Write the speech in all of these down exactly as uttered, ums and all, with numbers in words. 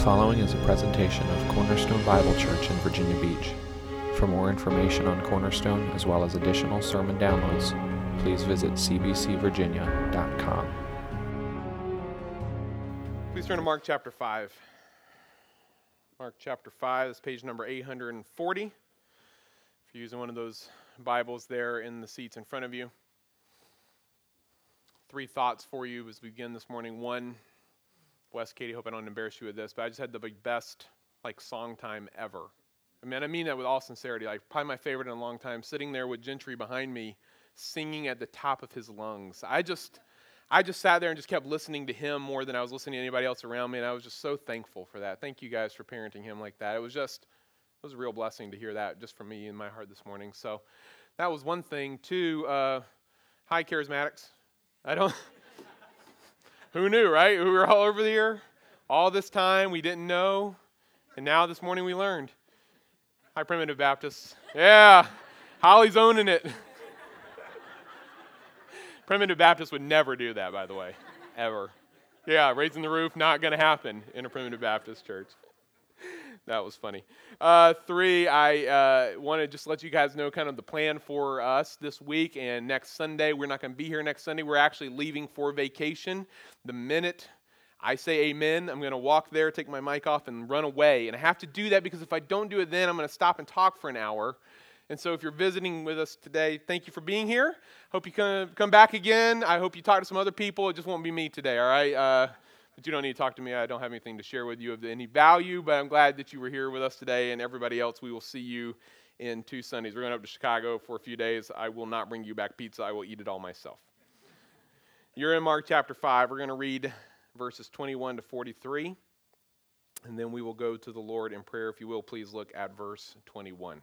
The following is a presentation of Cornerstone Bible Church in Virginia Beach. For more information on Cornerstone, as well as additional sermon downloads, please visit c b c virginia dot com. Please turn to Mark chapter five. Mark chapter five, that's page number eight hundred forty. If you're using one of those Bibles there in the seats in front of you. Three thoughts for you as we begin this morning. One, Wes, Katie, hope I don't embarrass you with this, but I just had the best like song time ever. I mean, I mean that with all sincerity. Like probably my favorite in a long time, sitting there with Gentry behind me, singing at the top of his lungs. I just, I just sat there and just kept listening to him more than I was listening to anybody else around me, and I was just so thankful for that. Thank you guys for parenting him like that. It was just, it was a real blessing to hear that just from me in my heart this morning. So that was one thing. Two, uh, hi, Charismatics. I don't... Who knew, right? We were all over here. All this time, we didn't know. And now this morning we learned. Hi, Primitive Baptists. Yeah. Holly's owning it. Primitive Baptists would never do that, by the way. Ever. Yeah, raising the roof, not going to happen in a Primitive Baptist church. That was funny. Uh, three, I uh, want to just let you guys know kind of the plan for us this week and next Sunday. We're not going to be here next Sunday. We're actually leaving for vacation. The minute I say amen, I'm going to walk there, take my mic off, and run away. And I have to do that because if I don't do it then, I'm going to stop and talk for an hour. And so if you're visiting with us today, thank you for being here. Hope you come back again. I hope you talk to some other people. It just won't be me today, all right? Uh, But you don't need to talk to me. I don't have anything to share with you of any value, but I'm glad that you were here with us today, and everybody else, we will see you in two Sundays. We're going up to Chicago for a few days. I will not bring you back pizza. I will eat it all myself. You're in Mark chapter five. We're going to read verses twenty-one to forty-three, and then we will go to the Lord in prayer. If you will, please look at verse twenty-one.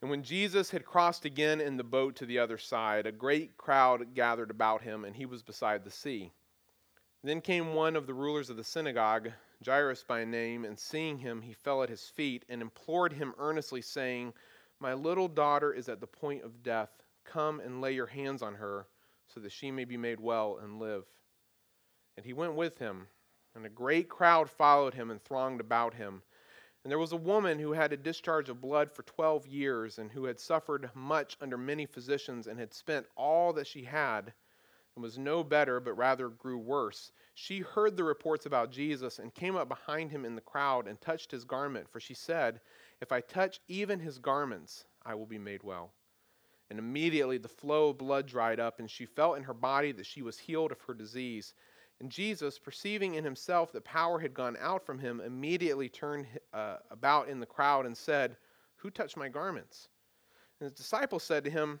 And when Jesus had crossed again in the boat to the other side, a great crowd gathered about him, and he was beside the sea. Then came one of the rulers of the synagogue, Jairus by name, and seeing him, he fell at his feet and implored him earnestly, saying, "My little daughter is at the point of death. Come and lay your hands on her, so that she may be made well and live." And he went with him, and a great crowd followed him and thronged about him. And there was a woman who had a discharge of blood for twelve years, and who had suffered much under many physicians, and had spent all that she had, and was no better, but rather grew worse. She heard the reports about Jesus and came up behind him in the crowd and touched his garment, for she said, "If I touch even his garments, I will be made well." And immediately the flow of blood dried up, and she felt in her body that she was healed of her disease. And Jesus, perceiving in himself that power had gone out from him, immediately turned uh, about in the crowd and said, "Who touched my garments?" And his disciples said to him,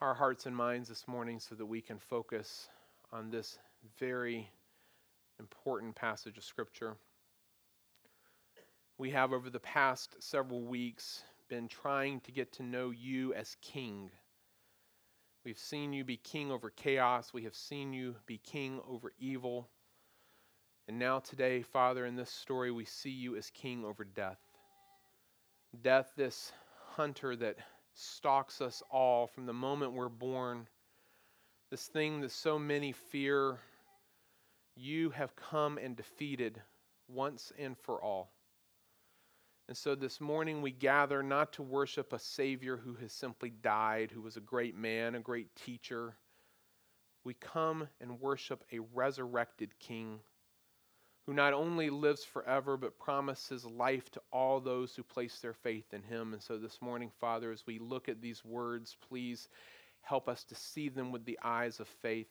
our hearts and minds this morning so that we can focus on this very important passage of Scripture. We have, over the past several weeks, been trying to get to know you as King. We've seen you be King over chaos. We have seen you be King over evil. And now today, Father, in this story, we see you as King over death. Death, this hunter that stalks us all from the moment we're born. This thing that so many fear, you have come and defeated once and for all. And so this morning we gather not to worship a Savior who has simply died, who was a great man, a great teacher. We come and worship a resurrected King who not only lives forever but promises life to all those who place their faith in Him. And so this morning, Father, as we look at these words, please help us to see them with the eyes of faith.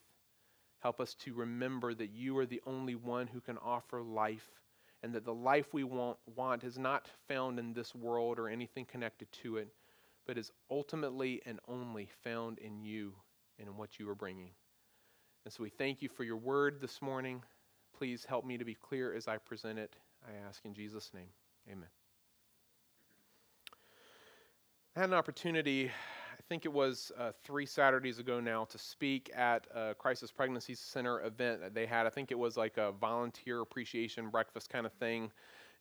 Help us to remember that You are the only one who can offer life, and that the life we want, want is not found in this world or anything connected to it, but is ultimately and only found in You and in what You are bringing. And so we thank You for Your word this morning. Please help me to be clear as I present it. I ask in Jesus' name, amen. I had an opportunity, I think it was uh, three Saturdays ago now, to speak at a Crisis Pregnancy Center event that they had. I think it was like a volunteer appreciation breakfast kind of thing.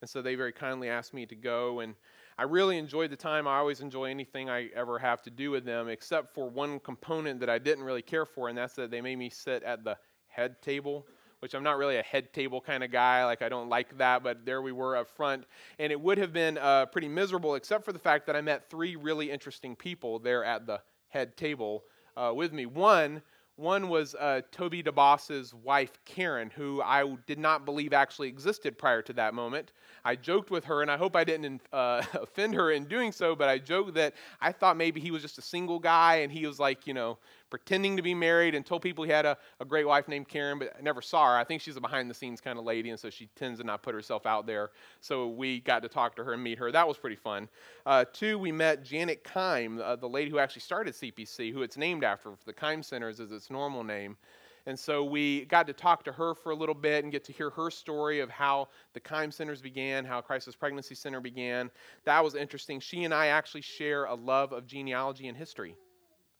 And so they very kindly asked me to go, and I really enjoyed the time. I always enjoy anything I ever have to do with them, except for one component that I didn't really care for, and that's that they made me sit at the head table, which I'm not really a head table kind of guy. Like, I don't like that, but there we were up front. And it would have been uh, pretty miserable, except for the fact that I met three really interesting people there at the head table uh, with me. One... One was uh, Toby DeBos's wife, Karen, who I did not believe actually existed prior to that moment. I joked with her, and I hope I didn't uh, offend her in doing so, but I joked that I thought maybe he was just a single guy, and he was like, you know, pretending to be married and told people he had a, a great wife named Karen, but I never saw her. I think she's a behind-the-scenes kind of lady, and so she tends to not put herself out there. So we got to talk to her and meet her. That was pretty fun. Uh, two, we met Janet Kime, uh, the lady who actually started C P C, who it's named after. The Kime Centers is its normal name. And so we got to talk to her for a little bit and get to hear her story of how the Kime Centers began, how Crisis Pregnancy Center began. That was interesting. She and I actually share a love of genealogy and history.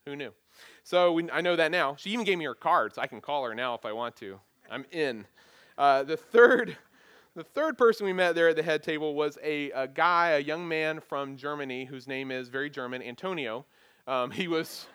Who knew? So we, I know that now. She even gave me her card, so I can call her now if I want to. I'm in. Uh, the third the third person we met there at the head table was a, a guy, a young man from Germany whose name is very German, Antonio. Um, he was...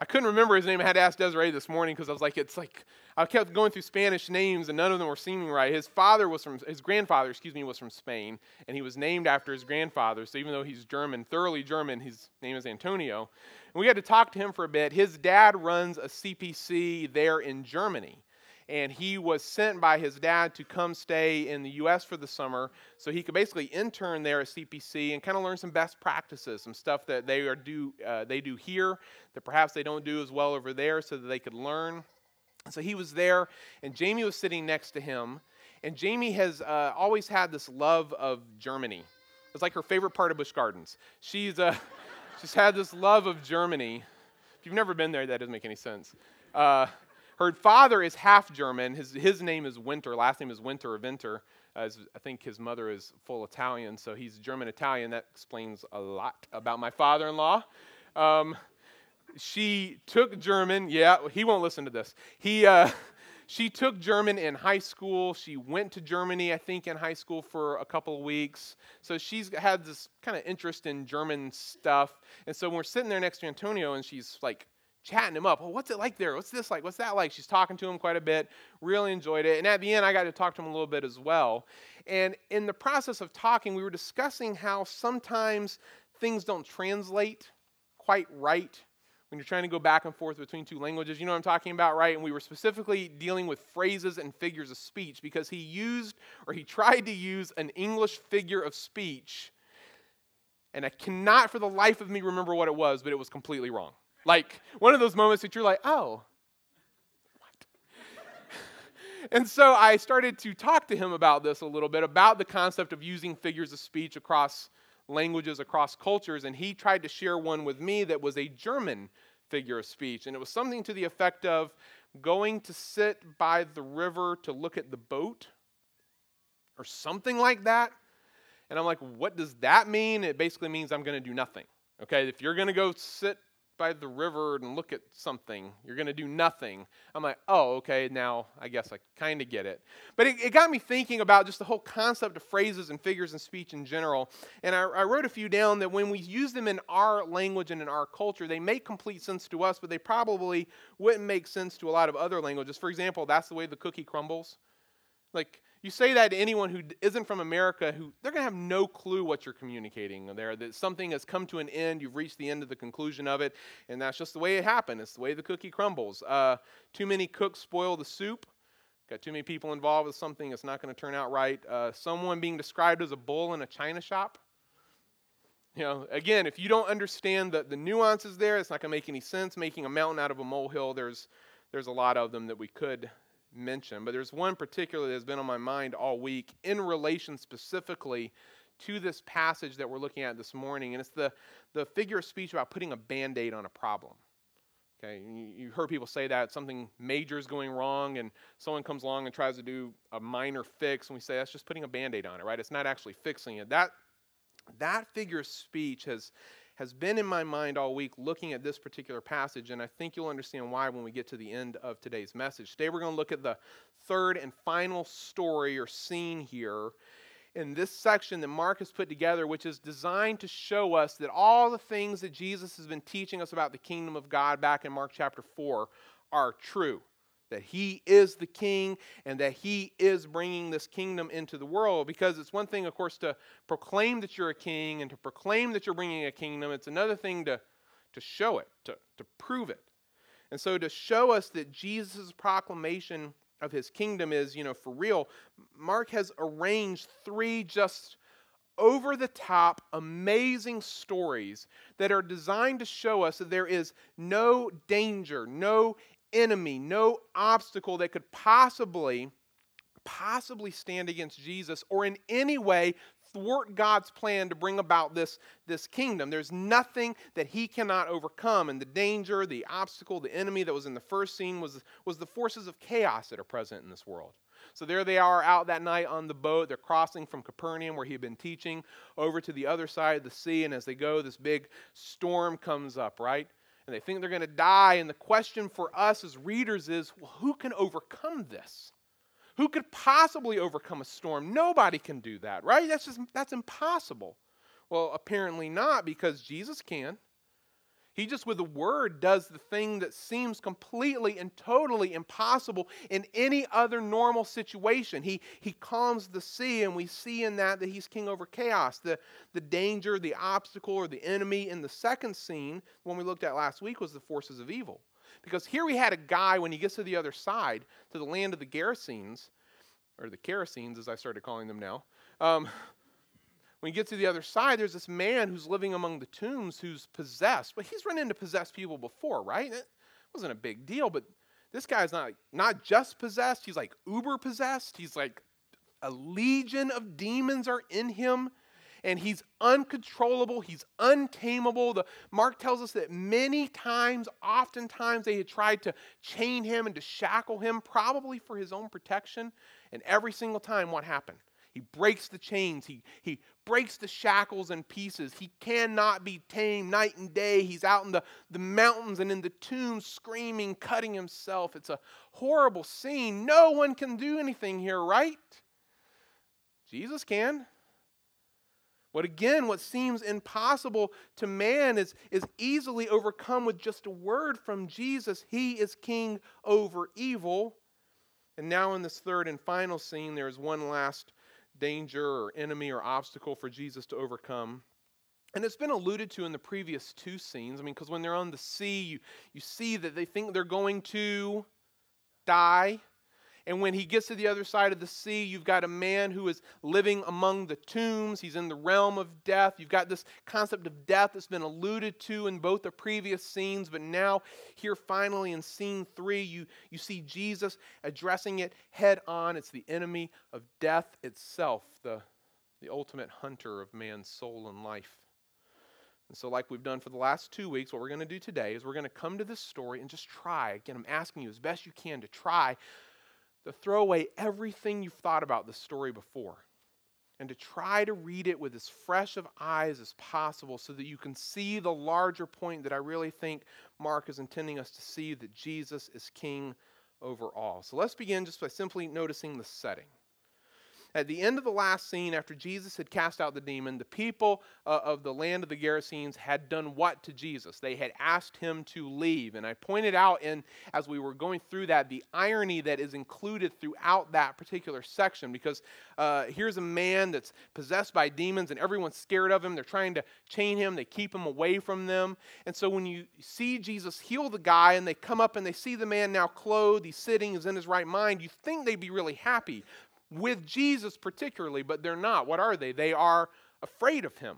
I couldn't remember his name. I had to ask Desiree this morning because I was like, it's like, I kept going through Spanish names and none of them were seeming right. His father was from, his grandfather, excuse me, was from Spain, and he was named after his grandfather. So even though he's German, thoroughly German, his name is Antonio. And we had to talk to him for a bit. His dad runs a C P C there in Germany, and he was sent by his dad to come stay in the U S for the summer so he could basically intern there at C P C and kind of learn some best practices, some stuff that they, are do, uh, they do here that perhaps they don't do as well over there so that they could learn. So he was there, and Jamie was sitting next to him, and Jamie has uh, always had this love of Germany. It's like her favorite part of Busch Gardens. She's, uh, she's had this love of Germany. If you've never been there, that doesn't make any sense. Uh, Her father is half German. His his name is Winter. Last name is Winter or Venter. Uh, I think his mother is full Italian, so he's German-Italian. That explains a lot about my father-in-law. Um, she took German. Yeah, he won't listen to this. He uh, she took German in high school. She went to Germany, I think, in high school for a couple of weeks. So she's had this kind of interest in German stuff. And so when we're sitting there next to Antonio, and she's like, chatting him up. Oh, what's it like there? What's this like? What's that like? She's talking to him quite a bit. Really enjoyed it. And at the end, I got to talk to him a little bit as well. And in the process of talking, we were discussing how sometimes things don't translate quite right when you're trying to go back and forth between two languages. You know what I'm talking about, right? And we were specifically dealing with phrases and figures of speech because he used or he tried to use an English figure of speech. And I cannot for the life of me remember what it was, but it was completely wrong. Like, one of those moments that you're like, oh, what? And so I started to talk to him about this a little bit, about the concept of using figures of speech across languages, across cultures, and he tried to share one with me that was a German figure of speech, and it was something to the effect of going to sit by the river to look at the boat, or something like that. And I'm like, what does that mean? It basically means I'm going to do nothing, okay? If you're going to go sit by the river and look at something. You're going to do nothing. I'm like, oh, okay, now I guess I kind of get it. But it, it got me thinking about just the whole concept of phrases and figures and speech in general. And I, I wrote a few down that when we use them in our language and in our culture, they make complete sense to us, but they probably wouldn't make sense to a lot of other languages. For example, that's the way the cookie crumbles. Like, you say that to anyone who isn't from America, who they're going to have no clue what you're communicating there, that something has come to an end, you've reached the end of the conclusion of it, and that's just the way it happened. It's the way the cookie crumbles. Uh, too many cooks spoil the soup. Got too many people involved with something that's not going to turn out right. Uh, someone being described as a bull in a china shop. You know, again, if you don't understand the, the nuances there, it's not going to make any sense. Making a mountain out of a molehill, there's, there's a lot of them that we could mention, but there's one particular that has been on my mind all week in relation specifically to this passage that we're looking at this morning, and it's the, the figure of speech about putting a Band-Aid on a problem. Okay, you, you heard people say that something major is going wrong, and someone comes along and tries to do a minor fix, and we say that's just putting a Band-Aid on it, right? It's not actually fixing it. That, that figure of speech has has been in my mind all week looking at this particular passage, and I think you'll understand why when we get to the end of today's message. Today we're going to look at the third and final story or scene here in this section that Mark has put together, which is designed to show us that all the things that Jesus has been teaching us about the kingdom of God back in Mark chapter four are true. That he is the king and that he is bringing this kingdom into the world. Because it's one thing, of course, to proclaim that you're a king and to proclaim that you're bringing a kingdom. It's another thing to, to show it, to, to prove it. And so to show us that Jesus' proclamation of his kingdom is, you know, for real, Mark has arranged three just over-the-top, amazing stories that are designed to show us that there is no danger, no enemy, no obstacle that could possibly, possibly stand against Jesus or in any way thwart God's plan to bring about this, this kingdom. There's nothing that he cannot overcome, and the danger, the obstacle, the enemy that was in the first scene was, was the forces of chaos that are present in this world. So there they are out that night on the boat. They're crossing from Capernaum, where he had been teaching, over to the other side of the sea, and as they go, this big storm comes up, right? And they think they're going to die. And the question for us as readers is, well, who can overcome this? Who could possibly overcome a storm? Nobody can do that, right? That's just, that's impossible. Well, apparently not, because Jesus can. He just, with a word, does the thing that seems completely and totally impossible in any other normal situation. He, he calms the sea, and we see in that that he's king over chaos. The, the danger, the obstacle, or the enemy in the second scene, when we looked at last week, was the forces of evil. Because here we had a guy, when he gets to the other side, to the land of the Gerasenes, or the Gerasenes, as I started calling them now, um, when you get to the other side, there's this man who's living among the tombs who's possessed. But he's run into possessed people before, right? It wasn't a big deal, but this guy's not, not just possessed. He's like uber possessed. He's like a legion of demons are in him, and he's uncontrollable. He's untamable. The, Mark tells us that many times, oftentimes, they had tried to chain him and to shackle him, probably for his own protection. And every single time, what happened? He breaks the chains. He, he breaks the shackles in pieces. He cannot be tamed night and day. He's out in the, the mountains and in the tombs screaming, cutting himself. It's a horrible scene. No one can do anything here, right? Jesus can. But again, what seems impossible to man is, is easily overcome with just a word from Jesus. He is king over evil. And now in this third and final scene, there is one last danger or enemy or obstacle for Jesus to overcome. And it's been alluded to in the previous two scenes. I mean, because when they're on the sea, you, you see that they think they're going to die. And when he gets to the other side of the sea, you've got a man who is living among the tombs. He's in the realm of death. You've got this concept of death that's been alluded to in both the previous scenes, but now here finally in scene three, you, you see Jesus addressing it head on. It's the enemy of death itself, the, the ultimate hunter of man's soul and life. And so like we've done for the last two weeks, what we're going to do today is we're going to come to this story and just try. Again, I'm asking you as best you can to try to throw away everything you've thought about this story before. and to try to read it with as fresh of eyes as possible so that you can see the larger point that I really think Mark is intending us to see, that Jesus is king over all. So let's begin just by simply noticing the setting. At the end of the last scene, after Jesus had cast out the demon, the people uh, of the land of the Gerasenes had done what to Jesus? They had asked him to leave. And I pointed out in, as we were going through that, the irony that is included throughout that particular section, because uh, here's a man that's possessed by demons and everyone's scared of him. They're trying to chain him. They keep him away from them. And so when you see Jesus heal the guy and they come up and they see the man now clothed, he's sitting, he's in his right mind, you think they'd be really happy with Jesus particularly, but they're not. What are they? They are afraid of him.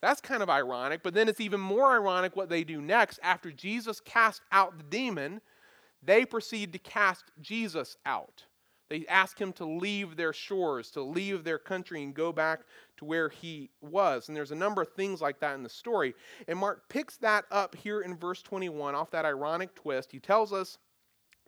That's kind of ironic, but then it's even more ironic what they do next. After Jesus cast out the demon, they proceed to cast Jesus out. They ask him to leave their shores, to leave their country and go back to where he was. And there's a number of things like that in the story. And Mark picks that up here in verse twenty-one off that ironic twist. He tells us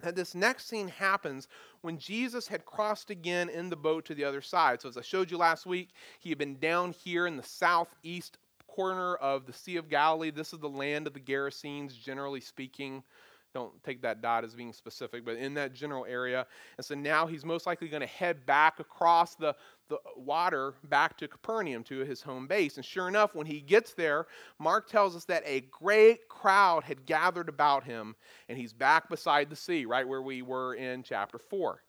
that this next scene happens when Jesus had crossed again in the boat to the other side. So as I showed you last week, he had been down here in the southeast corner of the Sea of Galilee. This is the land of the Gerasenes, generally speaking. Don't take that dot as being specific, but in that general area. And so now he's most likely going to head back across the, the water back to Capernaum, to his home base. And sure enough, when he gets there, Mark tells us that a great crowd had gathered about him, and he's back beside the sea, right where we were in chapter four.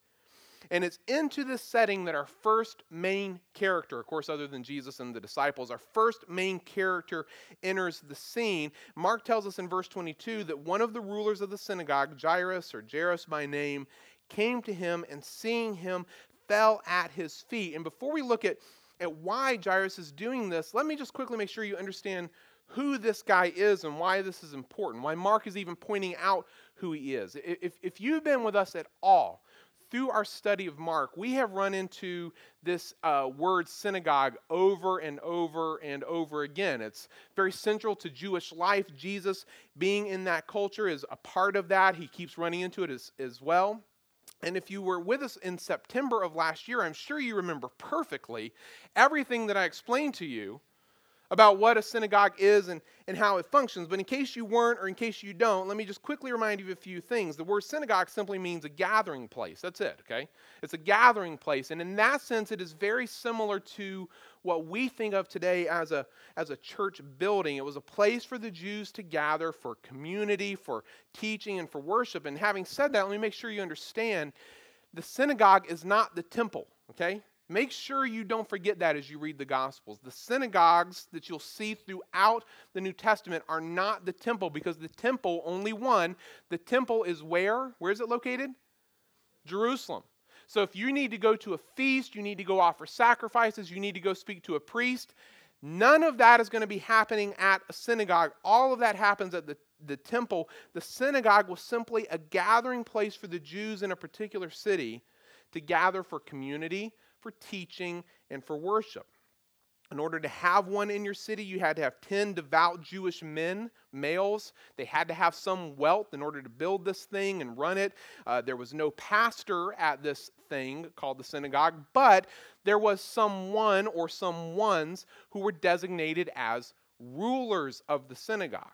And it's into this setting that our first main character, of course, other than Jesus and the disciples, our first main character enters the scene. Mark tells us in verse twenty-two that one of the rulers of the synagogue, Jairus, or Jairus by name, came to him and seeing him fell at his feet. And before we look at, at why Jairus is doing this, let me just quickly make sure you understand who this guy is and why this is important, why Mark is even pointing out who he is. If, if you've been with us at all through our study of Mark, we have run into this uh, word synagogue over and over and over again. It's very central to Jewish life. Jesus being in that culture is a part of that. He keeps running into it as, as well. And if you were with us in September of last year, I'm sure you remember perfectly everything that I explained to you about what a synagogue is and, and how it functions. But in case you weren't or in case you don't, let me just quickly remind you of a few things. The word synagogue simply means a gathering place. That's it, okay? It's a gathering place. And in that sense, it is very similar to what we think of today as a, as a church building. It was a place for the Jews to gather for community, for teaching, and for worship. And having said that, let me make sure you understand the synagogue is not the temple, okay? Make sure you don't forget that as you read the Gospels. The synagogues that you'll see throughout the New Testament are not the temple, because the temple, only one, the temple is where? Where is it located? Jerusalem. So if you need to go to a feast, you need to go offer sacrifices, you need to go speak to a priest, none of that is going to be happening at a synagogue. All of that happens at the, the temple. The synagogue was simply a gathering place for the Jews in a particular city to gather for community, for teaching, and for worship. In order to have one in your city, you had to have ten devout Jewish men, males. They had to have some wealth in order to build this thing and run it. Uh, there was no pastor at this thing called the synagogue, but there was someone or someones who were designated as rulers of the synagogue.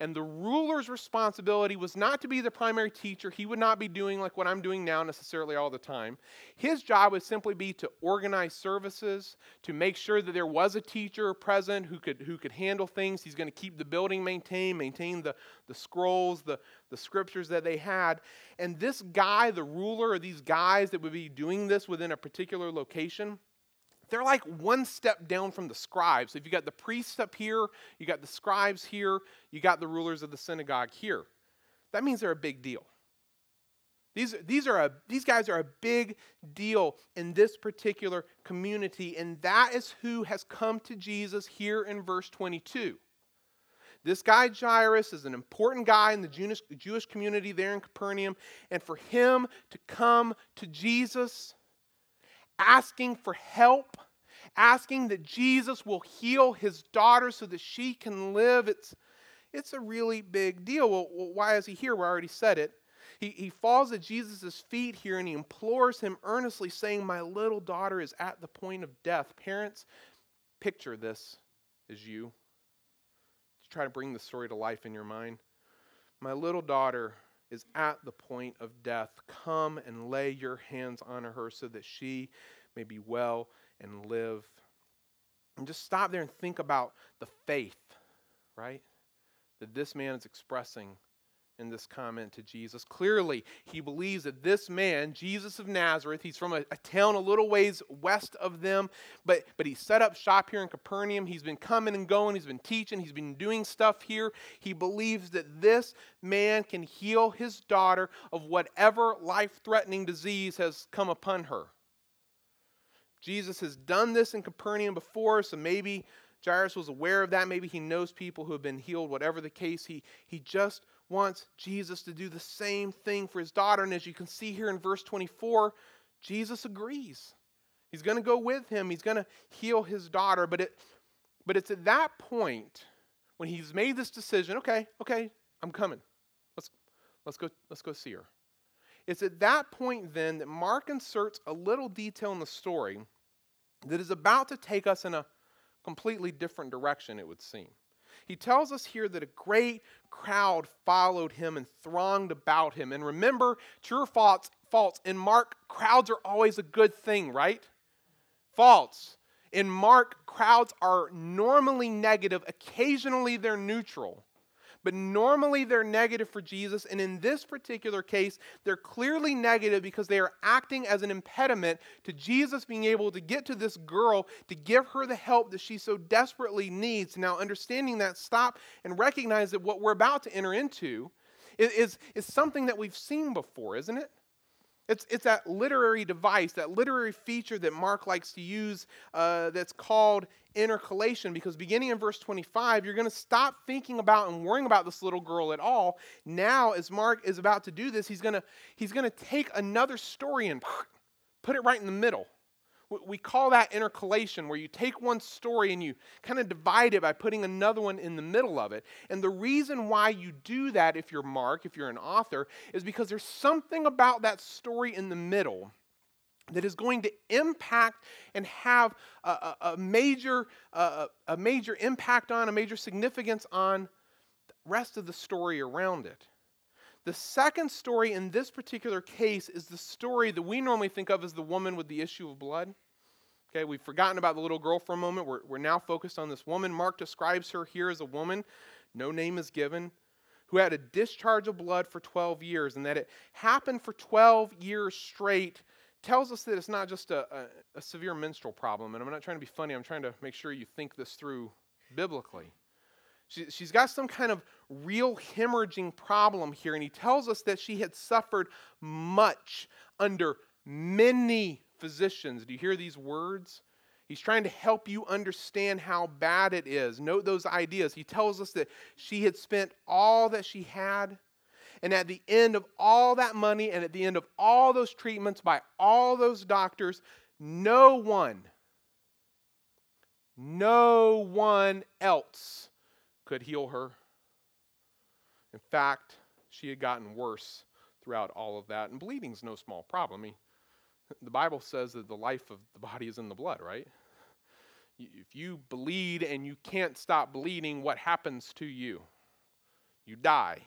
And the ruler's responsibility was not to be the primary teacher. He would not be doing like what I'm doing now necessarily all the time. His job would simply be to organize services, to make sure that there was a teacher present who could, who could handle things. He's going to keep the building maintained, maintain the, the scrolls, the, the scriptures that they had. And this guy, the ruler, or these guys that would be doing this within a particular location, they're like one step down from the scribes. So if you got the priests up here, you got the scribes here, you got the rulers of the synagogue here. That means they're a big deal. These, these, are a, these guys are a big deal in this particular community, and that is who has come to Jesus here in verse twenty-two. This guy Jairus is an important guy in the Jewish, Jewish community there in Capernaum, and for him to come to Jesus asking for help, asking that Jesus will heal his daughter so that she can live, it's, it's a really big deal. Well, why is he here? We already said it. He, he falls at Jesus' feet here and he implores him earnestly, saying, my little daughter is at the point of death. Parents, picture this as you. Just try to bring the story to life in your mind. My little daughter is at the point of death. Come and lay your hands on her so that she may be well and live. And just stop there and think about the faith, right, that this man is expressing in this comment to Jesus. Clearly, he believes that this man, Jesus of Nazareth, he's from a, a town a little ways west of them, but, but he set up shop here in Capernaum. He's been coming and going. He's been teaching. He's been doing stuff here. He believes that this man can heal his daughter of whatever life-threatening disease has come upon her. Jesus has done this in Capernaum before, so maybe Jairus was aware of that. Maybe he knows people who have been healed. Whatever the case, he, he just wants Jesus to do the same thing for his daughter. And as you can see here in verse twenty-four, Jesus agrees. He's going to go with him. He's going to heal his daughter. But it, but it's at that point when he's made this decision, okay, okay, I'm coming. Let's, let's go, let's go see her. It's at that point then that Mark inserts a little detail in the story that is about to take us in a completely different direction, it would seem. He tells us here that a great crowd followed him and thronged about him. And remember, true or false, false. In Mark, crowds are always a good thing, right? False. In Mark, crowds are normally negative. Occasionally, they're neutral. But normally, they're negative for Jesus. And in this particular case, they're clearly negative because they are acting as an impediment to Jesus being able to get to this girl to give her the help that she so desperately needs. Now, understanding that, stop and recognize that what we're about to enter into is, is, is something that we've seen before, isn't it? It's, it's that literary device, that literary feature that Mark likes to use uh, that's called intercalation, because beginning in verse twenty-five, you're going to stop thinking about and worrying about this little girl at all. Now, as Mark is about to do this, he's going to he's going to take another story and put it right in the middle. We call that intercalation, where you take one story and you kind of divide it by putting another one in the middle of it. And the reason why you do that, if you're Mark, if you're an author, is because there's something about that story in the middle that is going to impact and have a, a, a major, a, a major impact on, a major significance on the rest of the story around it. The second story in this particular case is the story that we normally think of as the woman with the issue of blood. Okay, we've forgotten about the little girl for a moment. We're, we're now focused on this woman. Mark describes her here as a woman, no name is given, who had a discharge of blood for twelve years, and that it happened for twelve years straight tells us that it's not just a, a, a severe menstrual problem. And I'm not trying to be funny. I'm trying to make sure you think this through biblically. She, she's got some kind of real hemorrhaging problem here, and he tells us that she had suffered much under many physicians. Do you hear these words? He's trying to help you understand how bad it is. Note those ideas. He tells us that she had spent all that she had, and at the end of all that money and at the end of all those treatments by all those doctors, no one, no one else could heal her. In fact, she had gotten worse throughout all of that. And bleeding's no small problem. I mean, the Bible says that the life of the body is in the blood, right? If you bleed and you can't stop bleeding, what happens to you? You die.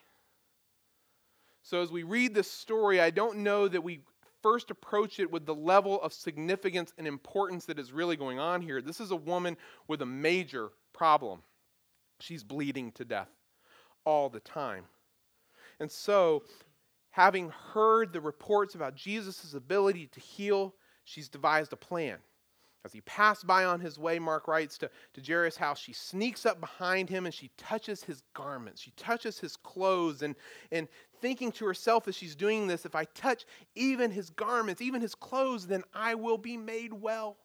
So as we read this story, I don't know that we first approach it with the level of significance and importance that is really going on here. This is a woman with a major problem. She's bleeding to death all the time. And so, having heard the reports about Jesus' ability to heal, she's devised a plan. As he passed by on his way, Mark writes, to, to Jairus' house, she sneaks up behind him and she touches his garments. She touches his clothes, and, and thinking to herself as she's doing this, if I touch even his garments, even his clothes, then I will be made well.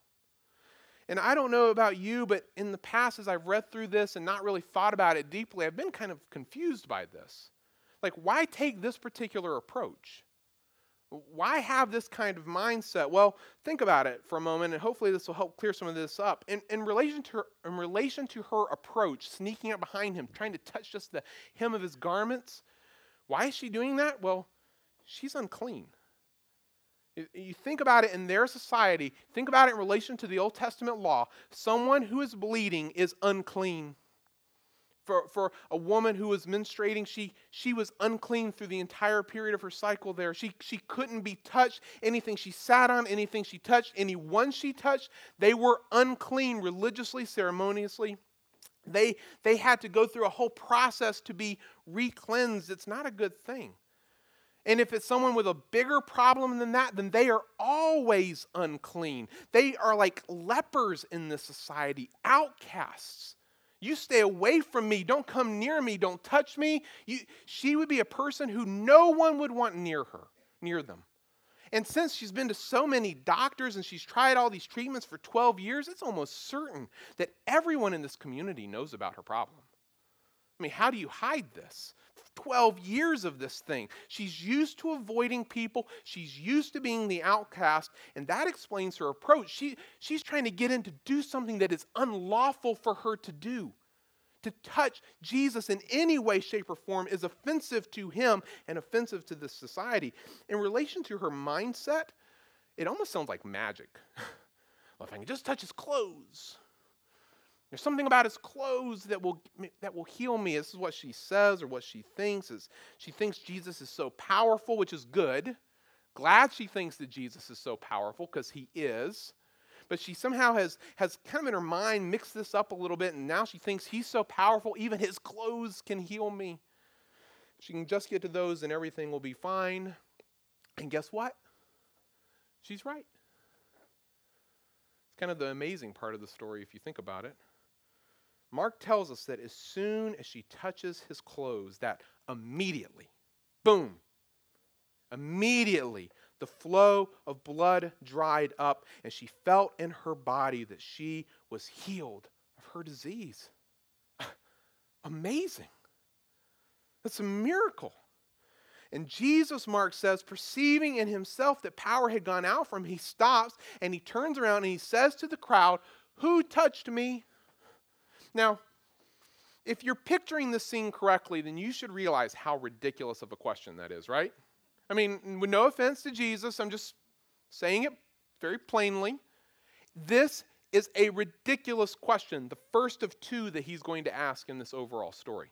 And I don't know about you, but in the past, as I've read through this and not really thought about it deeply, I've been kind of confused by this. Like, why take this particular approach? Why have this kind of mindset? Well, think about it for a moment, and hopefully this will help clear some of this up. In, in, relation to her, in relation to her approach, sneaking up behind him, trying to touch just the hem of his garments, why is she doing that? Well, she's unclean. You think about it in their society, think about it in relation to the Old Testament law. Someone who is bleeding is unclean. For, for a woman who was menstruating, she, she was unclean through the entire period of her cycle there. She, she couldn't be touched. Anything she sat on, anything she touched, anyone she touched, they were unclean religiously, ceremoniously. They, they had to go through a whole process to be re-cleansed. It's not a good thing. And if it's someone with a bigger problem than that, then they are always unclean. They are like lepers in this society, outcasts. You stay away from me. Don't come near me. Don't touch me. You, she would be a person who no one would want near her, near them. And since she's been to so many doctors and she's tried all these treatments for twelve years, it's almost certain that everyone in this community knows about her problem. I mean, how do you hide this? twelve years of this thing. She's used to avoiding people. She's used to being the outcast, and that explains her approach. She, she's trying to get in to do something that is unlawful for her to do. To touch Jesus in any way, shape, or form is offensive to him and offensive to this society. In relation to her mindset, it almost sounds like magic. Well, if I can just touch his clothes. There's something about his clothes that will, that will heal me. This is what she says or what she thinks. Is she thinks Jesus is so powerful, which is good. Glad she thinks that Jesus is so powerful because he is. But she somehow has, has kind of in her mind mixed this up a little bit, and now she thinks he's so powerful, even his clothes can heal me. She can just get to those and everything will be fine. And guess what? She's right. It's kind of the amazing part of the story if you think about it. Mark tells us that as soon as she touches his clothes, that immediately, boom, immediately the flow of blood dried up, and she felt in her body that she was healed of her disease. Amazing. That's a miracle. And Jesus, Mark says, perceiving in himself that power had gone out from him, he stops and he turns around and he says to the crowd, "Who touched me?" Now, if you're picturing this scene correctly, then you should realize how ridiculous of a question that is, right? I mean, with no offense to Jesus, I'm just saying it very plainly. This is a ridiculous question, the first of two that he's going to ask in this overall story.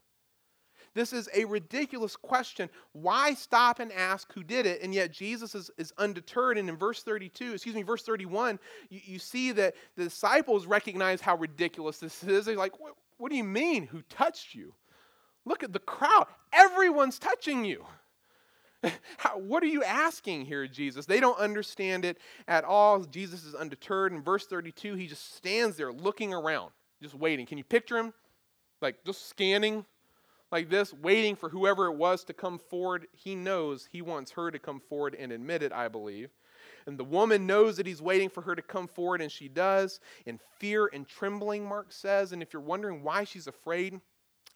This is a ridiculous question. Why stop and ask who did it? And yet Jesus is, is undeterred. And in verse thirty-two, excuse me, verse thirty-one, you, you see that the disciples recognize how ridiculous this is. They're like, what, what do you mean? Who touched you? Look at the crowd. Everyone's touching you. How, what are you asking here, Jesus? They don't understand it at all. Jesus is undeterred. In verse thirty-two, he just stands there looking around, just waiting. Can you picture him? Like just scanning like this, waiting for whoever it was to come forward. He knows he wants her to come forward and admit it, I believe. And the woman knows that he's waiting for her to come forward, and she does, in fear and trembling, Mark says. And if you're wondering why she's afraid,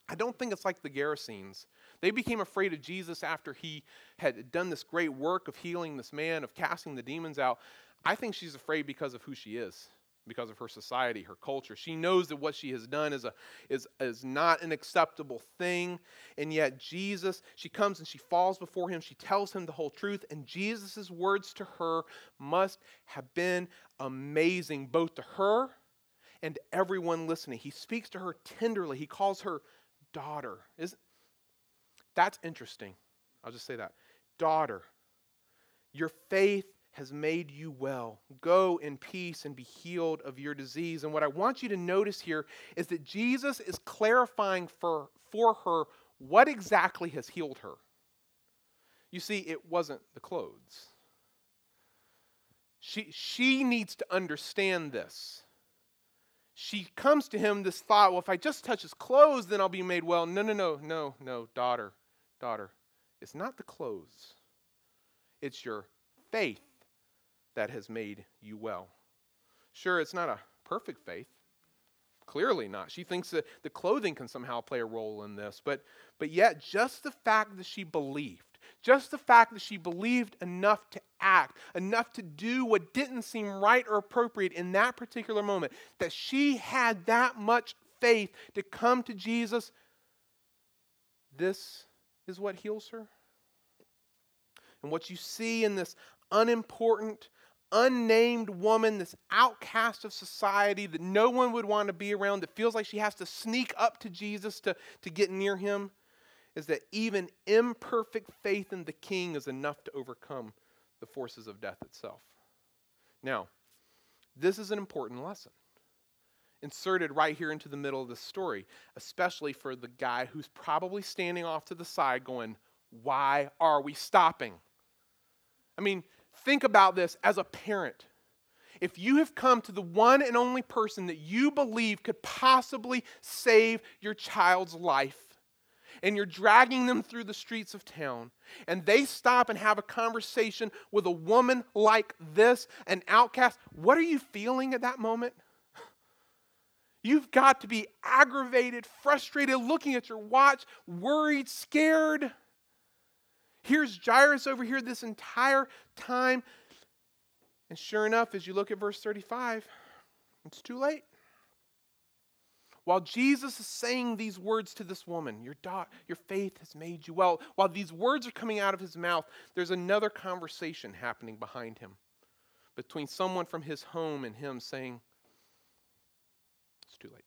I don't think it's like the Gerasenes. They became afraid of Jesus after he had done this great work of healing this man, of casting the demons out. I think she's afraid because of who she is, because of her society, her culture. She knows that what she has done is, a, is, is not an acceptable thing. And yet Jesus, she comes and she falls before him. She tells him the whole truth. And Jesus' words to her must have been amazing, both to her and to everyone listening. He speaks to her tenderly. He calls her daughter. Isn't, that's interesting. I'll just say that. Daughter, your faith has made you well. Go in peace and be healed of your disease. And what I want you to notice here is that Jesus is clarifying for, for her what exactly has healed her. You see, it wasn't the clothes. She, she needs to understand this. She comes to him this thought, well, if I just touch his clothes, then I'll be made well. No, no, no, no, no, daughter, daughter. It's not the clothes. It's your faith that has made you well. Sure, it's not a perfect faith. Clearly not. She thinks that the clothing can somehow play a role in this. But, but yet, just the fact that she believed, just the fact that she believed enough to act, enough to do what didn't seem right or appropriate in that particular moment, that she had that much faith to come to Jesus, this is what heals her. And what you see in this unimportant, unnamed woman, this outcast of society that no one would want to be around, that feels like she has to sneak up to Jesus to, to get near him, is that even imperfect faith in the King is enough to overcome the forces of death itself. Now, this is an important lesson inserted right here into the middle of the story, especially for the guy who's probably standing off to the side going, why are we stopping? I mean, think about this as a parent. If you have come to the one and only person that you believe could possibly save your child's life, and you're dragging them through the streets of town, and they stop and have a conversation with a woman like this, an outcast, what are you feeling at that moment? You've got to be aggravated, frustrated, looking at your watch, worried, scared. Here's Jairus over here this entire time. And sure enough, as you look at verse thirty-five, it's too late. While Jesus is saying these words to this woman, your daughter, your faith has made you well, while these words are coming out of his mouth, there's another conversation happening behind him between someone from his home and him saying, it's too late.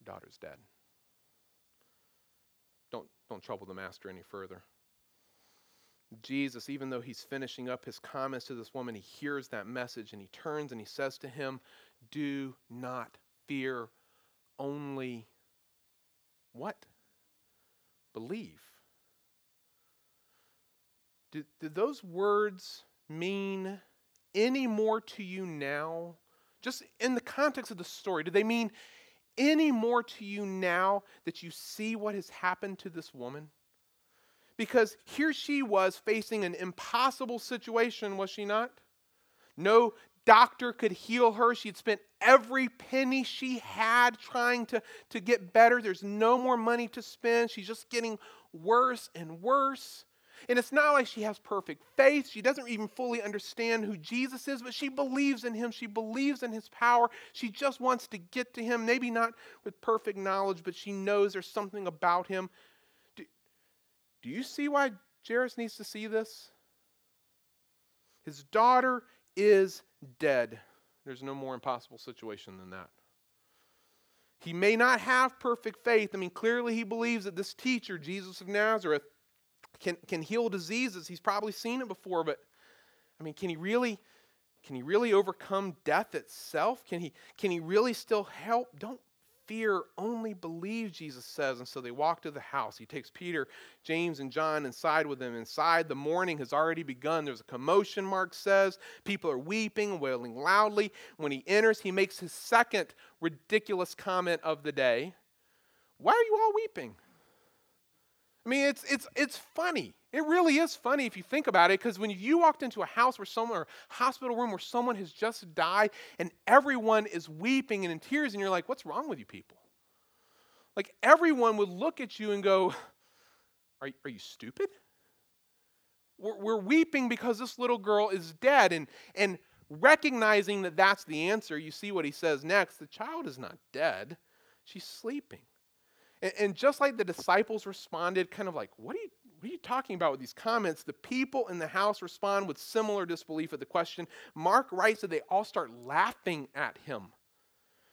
Your daughter's dead. Don't, don't trouble the master any further. Jesus, even though he's finishing up his comments to this woman, he hears that message and he turns and he says to him, do not fear, only what? Believe. Do, do those words mean any more to you now? Just in the context of the story, do they mean any more to you now that you see what has happened to this woman? Because here she was facing an impossible situation, was she not? No doctor could heal her. She had spent every penny she had trying to, to get better. There's no more money to spend. She's just getting worse and worse. And it's not like she has perfect faith. She doesn't even fully understand who Jesus is, but she believes in him. She believes in his power. She just wants to get to him, maybe not with perfect knowledge, but she knows there's something about him. Do, do you see why Jairus needs to see this? His daughter is dead. There's no more impossible situation than that. He may not have perfect faith. I mean, clearly he believes that this teacher, Jesus of Nazareth, Can, can heal diseases. He's probably seen it before, but I mean, can he really, can he really overcome death itself? Can he, can he really still help? Don't fear, only believe, Jesus says. And so they walk to the house. He takes Peter, James, and John inside with him. Inside, the mourning has already begun. There's a commotion, Mark says. People are weeping, wailing loudly. When he enters, he makes his second ridiculous comment of the day. Why are you all weeping? I mean, it's it's it's funny. It really is funny if you think about it, because when you walked into a house where someone, or a hospital room where someone has just died and everyone is weeping and in tears, and you're like, what's wrong with you people? Like, everyone would look at you and go, are, are you stupid? We're, we're weeping because this little girl is dead. And, and recognizing that that's the answer, you see what he says next. The child is not dead. She's sleeping. And just like the disciples responded, kind of like, what are you, what are you talking about with these comments? The people in the house respond with similar disbelief at the question. Mark writes that they all start laughing at him.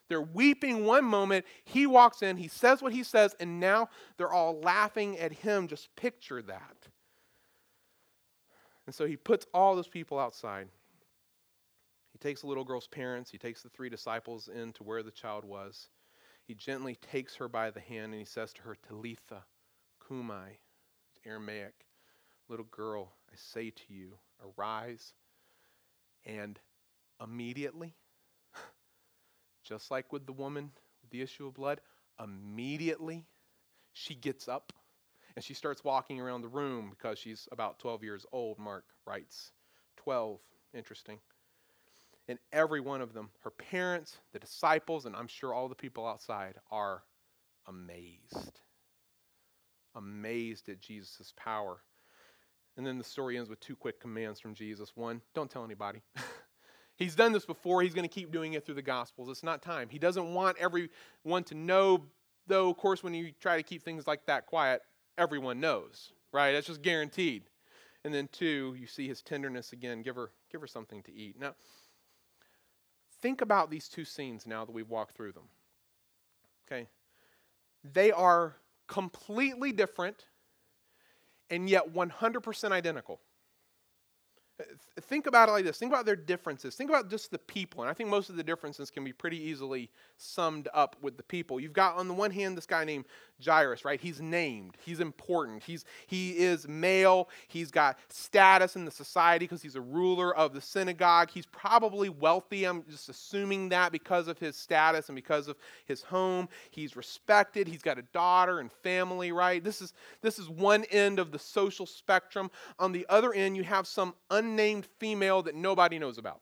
They're weeping one moment. He walks in, he says what he says, and now they're all laughing at him. Just picture that. And so he puts all those people outside. He takes the little girl's parents. He takes the three disciples in to where the child was. He gently takes her by the hand and he says to her, Talitha Kumai, Aramaic, little girl, I say to you, arise. And immediately, just like with the woman with the issue of blood, immediately she gets up and she starts walking around the room because she's about twelve years old, Mark writes. twelve, interesting. And every one of them, her parents, the disciples, and I'm sure all the people outside, are amazed. Amazed at Jesus' power. And then the story ends with two quick commands from Jesus. One, don't tell anybody. He's done this before. He's going to keep doing it through the Gospels. It's not time. He doesn't want everyone to know, though, of course, when you try to keep things like that quiet, everyone knows. right? That's just guaranteed. And then two, you see his tenderness again. Give her, give her something to eat. Now, think about these two scenes now that we've walked through them. Okay? They are completely different and yet one hundred percent identical. Think about it like this. Think about their differences. Think about just the people. And I think most of the differences can be pretty easily summed up with the people. You've got, on the one hand, this guy named Jairus, right? He's named. He's important. He's, he is male. He's got status in the society because he's a ruler of the synagogue. He's probably wealthy. I'm just assuming that because of his status and because of his home. He's respected. He's got a daughter and family, right? This is, this is one end of the social spectrum. On the other end, you have some un named female that nobody knows about.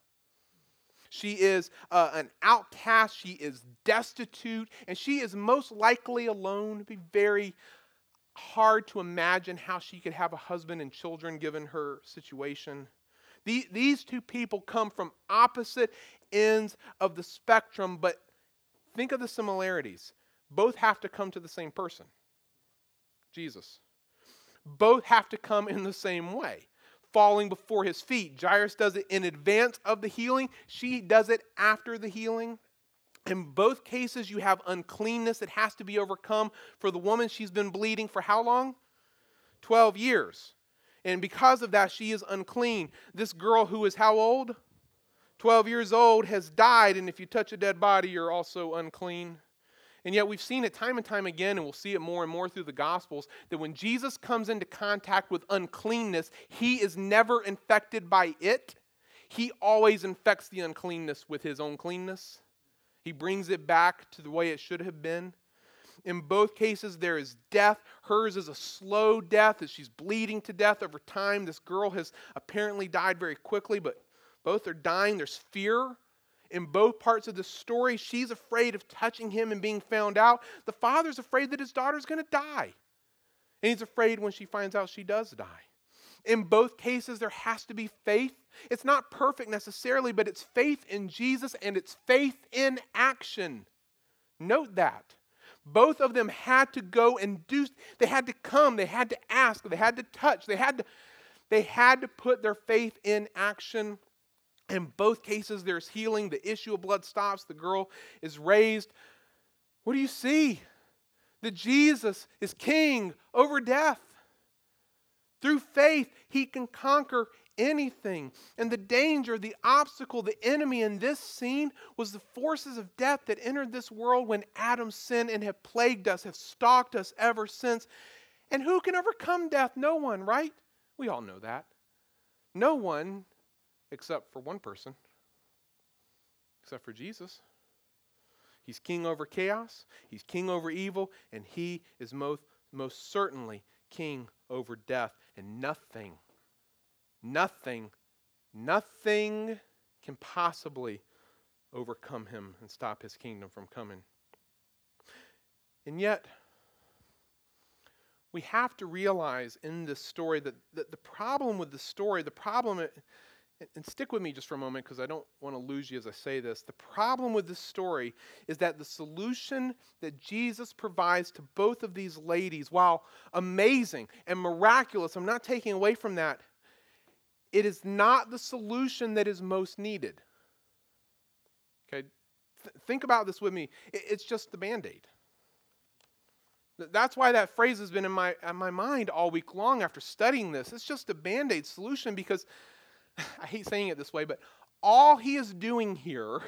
She is uh, an outcast. She is destitute, and she is most likely alone. It'd be very hard to imagine how she could have a husband and children given her situation. The, these two people come from opposite ends of the spectrum, but think of the similarities. Both have to come to the same person, Jesus. Both have to come in the same way. Falling before his feet. Jairus does it in advance of the healing. She does it after the healing. In both cases, you have uncleanness that has to be overcome. For the woman, she's been bleeding for how long? twelve years. And because of that, she is unclean. This girl who is how old? twelve years old has died, and if you touch a dead body, you're also unclean. And yet we've seen it time and time again, and we'll see it more and more through the Gospels, that when Jesus comes into contact with uncleanness, he is never infected by it. He always infects the uncleanness with his own cleanness. He brings it back to the way it should have been. In both cases, there is death. Hers is a slow death as she's bleeding to death over time. This girl has apparently died very quickly, but both are dying. There's fear. In both parts of the story, she's afraid of touching him and being found out. The father's afraid that his daughter's going to die. And he's afraid when she finds out she does die. In both cases, there has to be faith. It's not perfect necessarily, but it's faith in Jesus and it's faith in action. Note that. Both of them had to go and do, they had to come, they had to ask, they had to touch, they had to, they had to put their faith in action. In both cases, there's healing. The issue of blood stops. The girl is raised. What do you see? That Jesus is king over death. Through faith, he can conquer anything. And the danger, the obstacle, the enemy in this scene was the forces of death that entered this world when Adam's sin and have plagued us, have stalked us ever since. And who can overcome death? No one, right? We all know that. No one. Except for one person, except for Jesus. He's king over chaos, he's king over evil, and he is most, most certainly king over death. And nothing, nothing, nothing can possibly overcome him and stop his kingdom from coming. And yet, we have to realize in this story that, that the problem with the story, the problem... It, And stick with me just for a moment because I don't want to lose you as I say this. The problem with this story is that the solution that Jesus provides to both of these ladies, while amazing and miraculous, I'm not taking away from that, it is not the solution that is most needed. Okay? Th- think about this with me. It- it's just the Band-Aid. That's why that phrase has been in my, in my mind all week long after studying this. It's just a Band-Aid solution because... I hate saying it this way, but all he is doing here,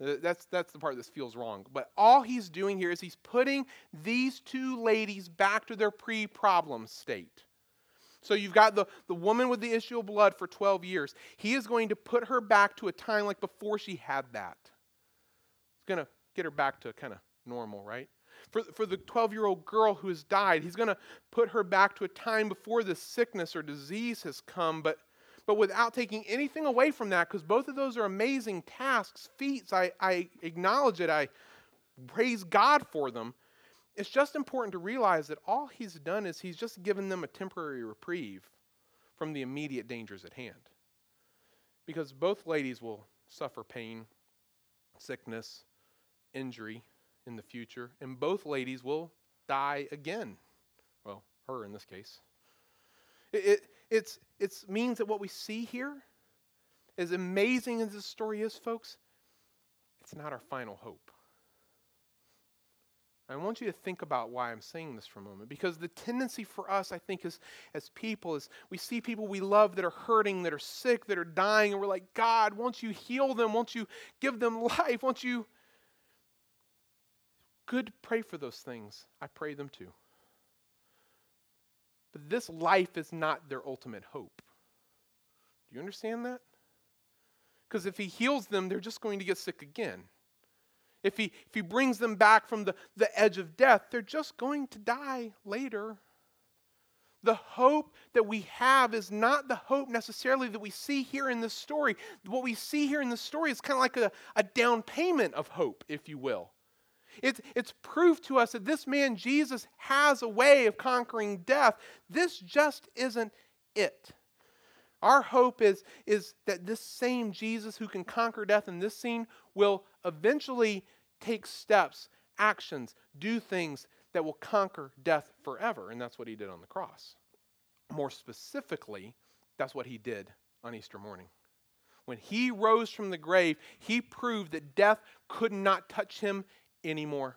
that's, that's the part that feels wrong, but all he's doing here is he's putting these two ladies back to their pre-problem state. So you've got the, the woman with the issue of blood for twelve years. He is going to put her back to a time like before she had that. He's going to get her back to kind of normal, right? For, for the twelve-year-old girl who has died, he's going to put her back to a time before this sickness or disease has come, but But without taking anything away from that, because both of those are amazing tasks, feats, I, I acknowledge it, I praise God for them. It's just important to realize that all he's done is he's just given them a temporary reprieve from the immediate dangers at hand. Because both ladies will suffer pain, sickness, injury in the future, and both ladies will die again. Well, her in this case. It it's it's means that what we see here, as amazing as this story is, folks, it's not our final hope. I want you to think about why I'm saying this for a moment, because the tendency for us, I think, is as people, is we see people we love that are hurting, that are sick, that are dying, and we're like, God, won't you heal them? Won't you give them life? Won't you? Good, pray for those things. I pray them too. But this life is not their ultimate hope. Do you understand that? Because if he heals them, they're just going to get sick again. If he, if he brings them back from the, the edge of death, they're just going to die later. The hope that we have is not the hope necessarily that we see here in this story. What we see here in this story is kind of like a, a down payment of hope, if you will. It's, it's proof to us that this man, Jesus, has a way of conquering death. This just isn't it. Our hope is, is that this same Jesus who can conquer death in this scene will eventually take steps, actions, do things that will conquer death forever. And that's what he did on the cross. More specifically, that's what he did on Easter morning. When he rose from the grave, he proved that death could not touch him anymore.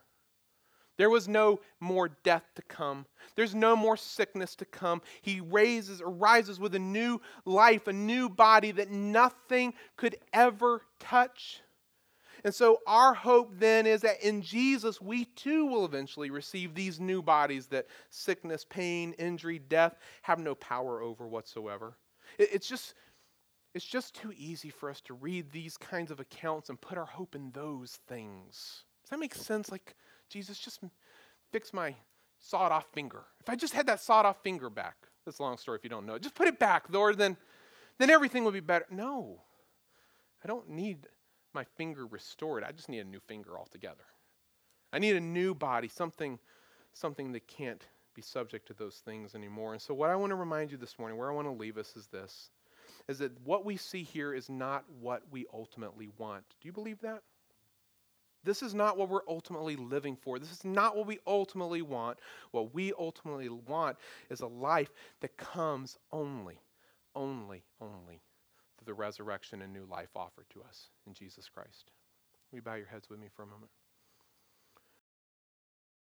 There was no more death to come. There's no more sickness to come. He raises, arises with a new life, a new body that nothing could ever touch. And so our hope then is that in Jesus, we too will eventually receive these new bodies that sickness, pain, injury, death have no power over whatsoever. It's just, it's just too easy for us to read these kinds of accounts and put our hope in those things. Does that make sense? Like, Jesus, just fix my sawed-off finger. If I just had that sawed-off finger back, that's a long story if you don't know it. Just put it back, Lord, then, then everything would be better. No, I don't need my finger restored. I just need a new finger altogether. I need a new body, something, something that can't be subject to those things anymore. And so what I want to remind you this morning, where I want to leave us is this, is that what we see here is not what we ultimately want. Do you believe that? This is not what we're ultimately living for. This is not what we ultimately want. What we ultimately want is a life that comes only, only, only through the resurrection and new life offered to us in Jesus Christ. Will you bow your heads with me for a moment?